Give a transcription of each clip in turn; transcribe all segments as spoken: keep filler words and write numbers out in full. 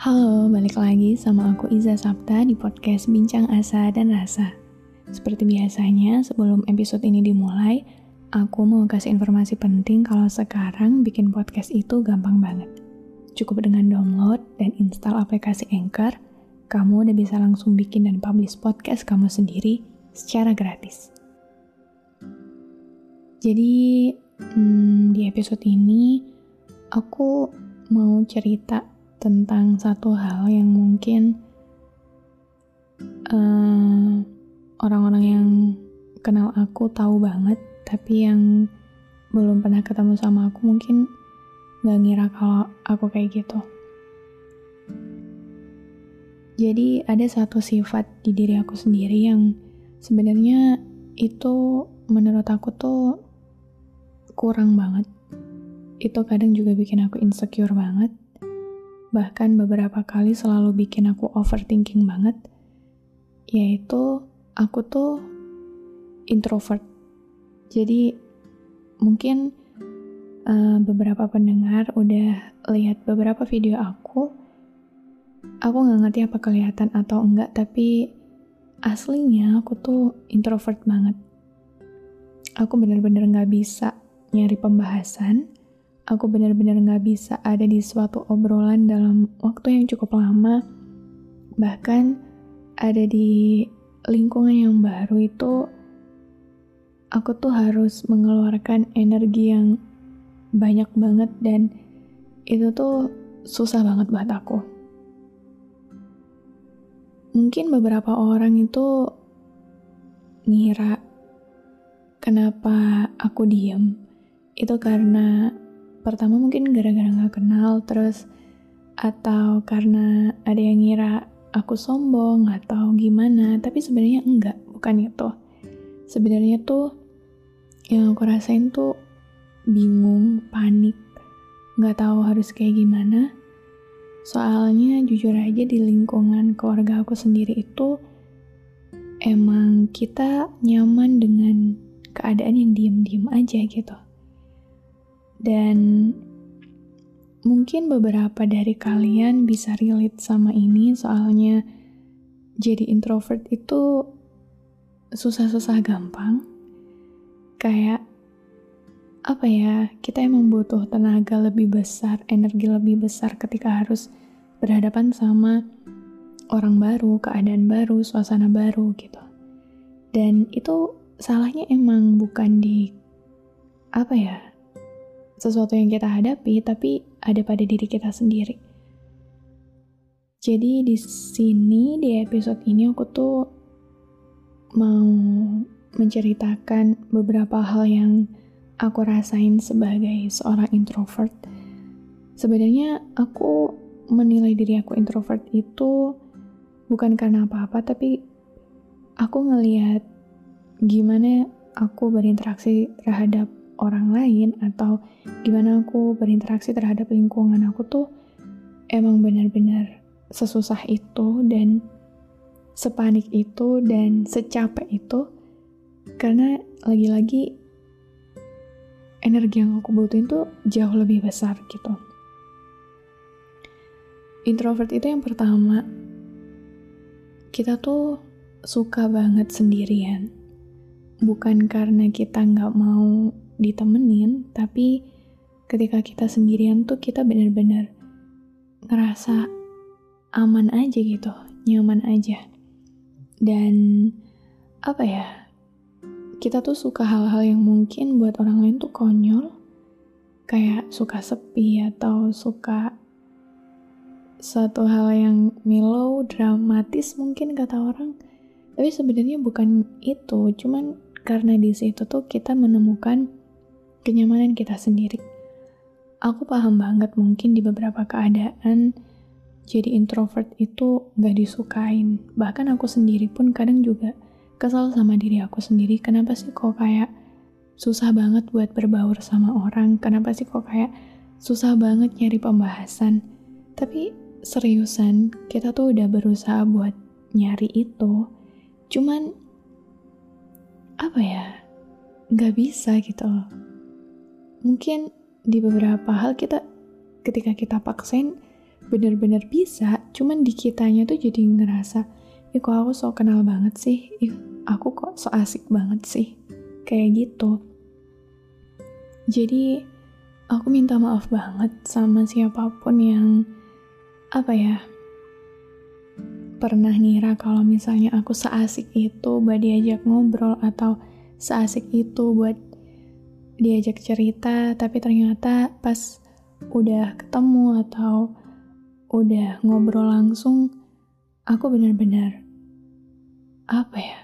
Halo, balik lagi sama aku Iza Sapta di podcast Bincang Asa dan Rasa. Seperti biasanya, sebelum episode ini dimulai, aku mau kasih informasi penting kalau sekarang bikin podcast itu gampang banget. Cukup dengan download dan install aplikasi Anchor, kamu udah bisa langsung bikin dan publish podcast kamu sendiri secara gratis. Jadi, hmm, di episode ini, aku mau cerita tentang satu hal yang mungkin uh, orang-orang yang kenal aku tahu banget, tapi yang belum pernah ketemu sama aku mungkin gak ngira kalau aku kayak gitu. Jadi ada satu sifat di diri aku sendiri yang sebenarnya itu menurut aku tuh kurang banget. Itu kadang juga bikin aku insecure banget. Bahkan beberapa kali selalu bikin aku overthinking banget, yaitu aku tuh introvert. Jadi mungkin uh, beberapa pendengar udah lihat beberapa video aku, aku gak ngerti apa kelihatan atau enggak, tapi aslinya aku tuh introvert banget. Aku benar-benar gak bisa nyari pembahasan. Aku benar-benar gak bisa ada di suatu obrolan dalam waktu yang cukup lama. Bahkan ada di lingkungan yang baru itu, aku tuh harus mengeluarkan energi yang banyak banget dan itu tuh susah banget buat aku. Mungkin beberapa orang itu ngira kenapa aku diem. Itu karena pertama mungkin gara-gara gak kenal, terus atau karena ada yang ngira aku sombong, gak tahu gimana, tapi sebenarnya enggak, bukan itu. Sebenarnya tuh yang aku rasain tuh bingung, panik, gak tahu harus kayak gimana. Soalnya jujur aja di lingkungan keluarga aku sendiri itu emang kita nyaman dengan keadaan yang diem-diem aja gitu. Dan mungkin beberapa dari kalian bisa relate sama ini, soalnya jadi introvert itu susah-susah gampang. Kayak, apa ya, kita emang butuh tenaga lebih besar, energi lebih besar ketika harus berhadapan sama orang baru, keadaan baru, suasana baru gitu. Dan itu salahnya emang bukan di, apa ya, sesuatu yang kita hadapi, tapi ada pada diri kita sendiri. Jadi di sini, di episode ini aku tuh mau menceritakan beberapa hal yang aku rasain sebagai seorang introvert. Sebenarnya aku menilai diri aku introvert itu bukan karena apa-apa, tapi aku ngelihat gimana aku berinteraksi terhadap orang lain atau gimana aku berinteraksi terhadap lingkungan aku tuh emang benar-benar sesusah itu dan sepanik itu dan secapek itu, karena lagi-lagi energi yang aku butuhin tuh jauh lebih besar gitu. Introvert itu yang pertama, kita tuh suka banget sendirian. Bukan karena kita nggak mau ditemenin, tapi ketika kita sendirian tuh kita benar-benar ngerasa aman aja gitu, nyaman aja. Dan apa ya, kita tuh suka hal-hal yang mungkin buat orang lain tuh konyol, kayak suka sepi atau suka suatu hal yang mellow, dramatis mungkin kata orang, tapi sebenarnya bukan itu, cuman karena di situ tuh kita menemukan kenyamanan kita sendiri. Aku paham banget mungkin di beberapa keadaan jadi introvert itu gak disukain. Bahkan aku sendiri pun kadang juga kesal sama diri aku sendiri. Kenapa sih kok kayak susah banget buat berbaur sama orang? Kenapa sih kok kayak susah banget nyari pembahasan? Tapi seriusan, kita tuh udah berusaha buat nyari itu. Cuman, apa ya, gak bisa gitu. Mungkin di beberapa hal kita, ketika kita paksain, bener-bener bisa, cuman di kitanya tuh jadi ngerasa, ih kok aku so kenal banget sih, ih aku kok so asik banget sih, kayak gitu. Jadi aku minta maaf banget sama siapapun yang apa ya pernah ngira kalau misalnya aku seasik itu buat diajak ngobrol atau seasik itu buat diajak cerita, tapi ternyata pas udah ketemu atau udah ngobrol langsung aku benar-benar apa ya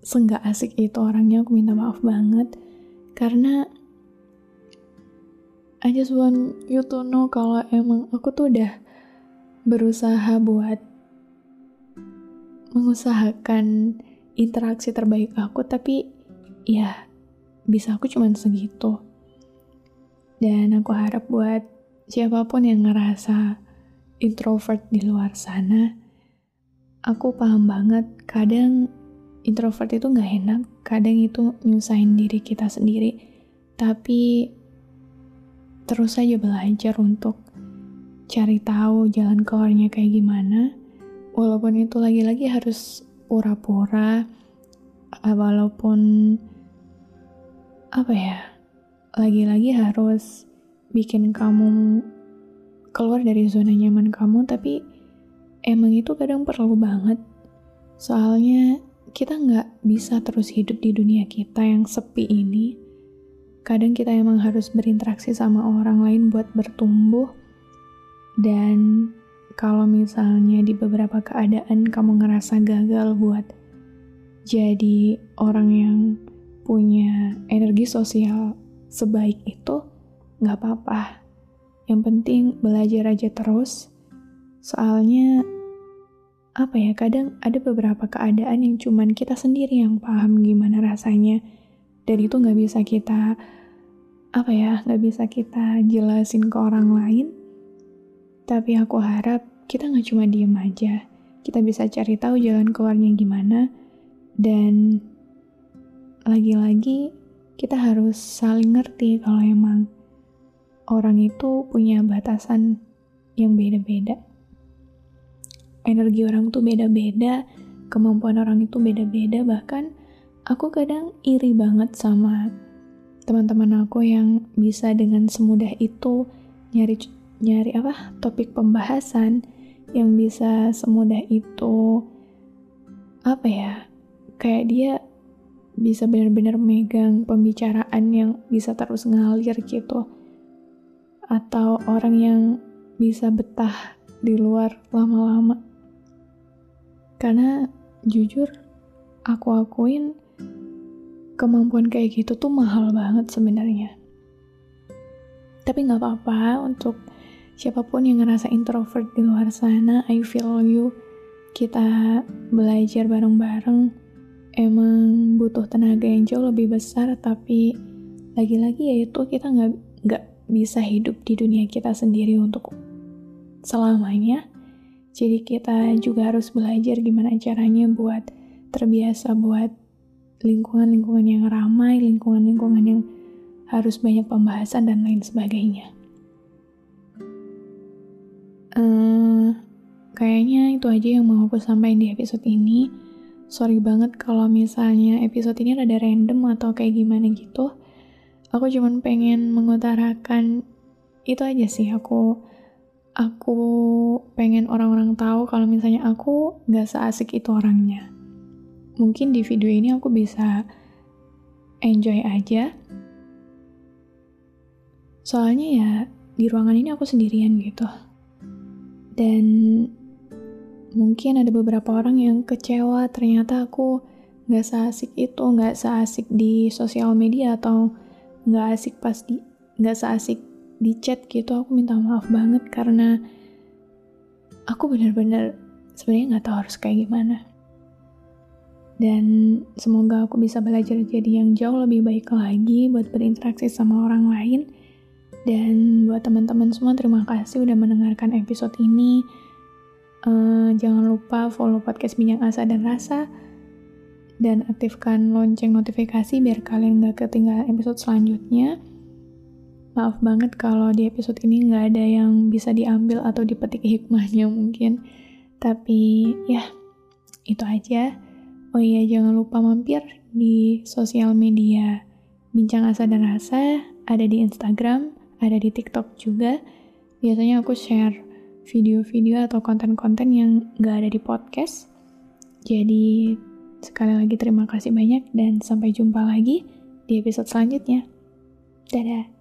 se-nggak asik itu orangnya. Aku minta maaf banget karena I just want you to know kalau emang aku tuh udah berusaha buat mengusahakan interaksi terbaik aku, tapi ya bisa aku cuman segitu. Dan aku harap buat siapapun yang ngerasa introvert di luar sana, aku paham banget kadang introvert itu gak enak, kadang itu nyusahin diri kita sendiri, tapi terus aja belajar untuk cari tahu jalan keluarnya kayak gimana, walaupun itu lagi-lagi harus pura-pura, walaupun apa ya, lagi-lagi harus bikin kamu keluar dari zona nyaman kamu, tapi emang itu kadang perlu banget, soalnya kita gak bisa terus hidup di dunia kita yang sepi ini. Kadang kita emang harus berinteraksi sama orang lain buat bertumbuh. Dan kalau misalnya di beberapa keadaan kamu ngerasa gagal buat jadi orang yang punya energi sosial sebaik itu, gak apa-apa. Yang penting belajar aja terus. Soalnya apa ya, kadang ada beberapa keadaan yang cuman kita sendiri yang paham gimana rasanya. Dan itu gak bisa kita, apa ya, gak bisa kita jelasin ke orang lain. Tapi aku harap kita gak cuma diem aja. Kita bisa cari tahu jalan keluarnya gimana. Dan lagi-lagi kita harus saling ngerti kalau emang orang itu punya batasan yang beda-beda. Energi orang tuh beda-beda, kemampuan orang itu beda-beda, bahkan aku kadang iri banget sama teman-teman aku yang bisa dengan semudah itu nyari nyari apa topik pembahasan, yang bisa semudah itu apa ya, kayak dia bisa benar-benar megang pembicaraan yang bisa terus ngalir gitu, atau orang yang bisa betah di luar lama-lama. Karena jujur aku akuin kemampuan kayak gitu tuh mahal banget sebenarnya. Tapi gak apa-apa, untuk siapapun yang ngerasa introvert di luar sana, I feel you. Kita belajar bareng-bareng. Emang butuh tenaga yang jauh lebih besar, tapi lagi-lagi yaitu kita gak, gak bisa hidup di dunia kita sendiri untuk selamanya. Jadi kita juga harus belajar gimana caranya buat terbiasa buat lingkungan-lingkungan yang ramai, lingkungan-lingkungan yang harus banyak pembahasan dan lain sebagainya. Uh, kayaknya itu aja yang mau aku sampaikan di episode ini. Sorry banget kalau misalnya episode ini rada random atau kayak gimana gitu. Aku cuma pengen mengutarakan itu aja sih. Aku aku pengen orang-orang tahu kalau misalnya aku nggak seasik itu orangnya. Mungkin di video ini aku bisa enjoy aja. Soalnya ya di ruangan ini aku sendirian gitu. Dan mungkin ada beberapa orang yang kecewa ternyata aku gak seasik itu, gak seasik di sosial media atau gak asik pas di, gak seasik di chat gitu. Aku minta maaf banget karena aku benar-benar sebenarnya gak tahu harus kayak gimana. Dan semoga aku bisa belajar jadi yang jauh lebih baik lagi buat berinteraksi sama orang lain. Dan buat teman-teman semua, terima kasih udah mendengarkan episode ini. Uh, jangan lupa follow podcast Bincang Asa dan Rasa. Dan aktifkan lonceng notifikasi biar kalian gak ketinggalan episode selanjutnya. Maaf banget kalau di episode ini nggak ada yang bisa diambil atau dipetik hikmahnya mungkin. Tapi ya, itu aja. Oh iya, jangan lupa mampir di sosial media Bincang Asa dan Rasa. Ada di Instagram, ada di TikTok juga. Biasanya aku share video-video atau konten-konten yang nggak ada di podcast. Jadi sekali lagi terima kasih banyak dan sampai jumpa lagi di episode selanjutnya. Dadah!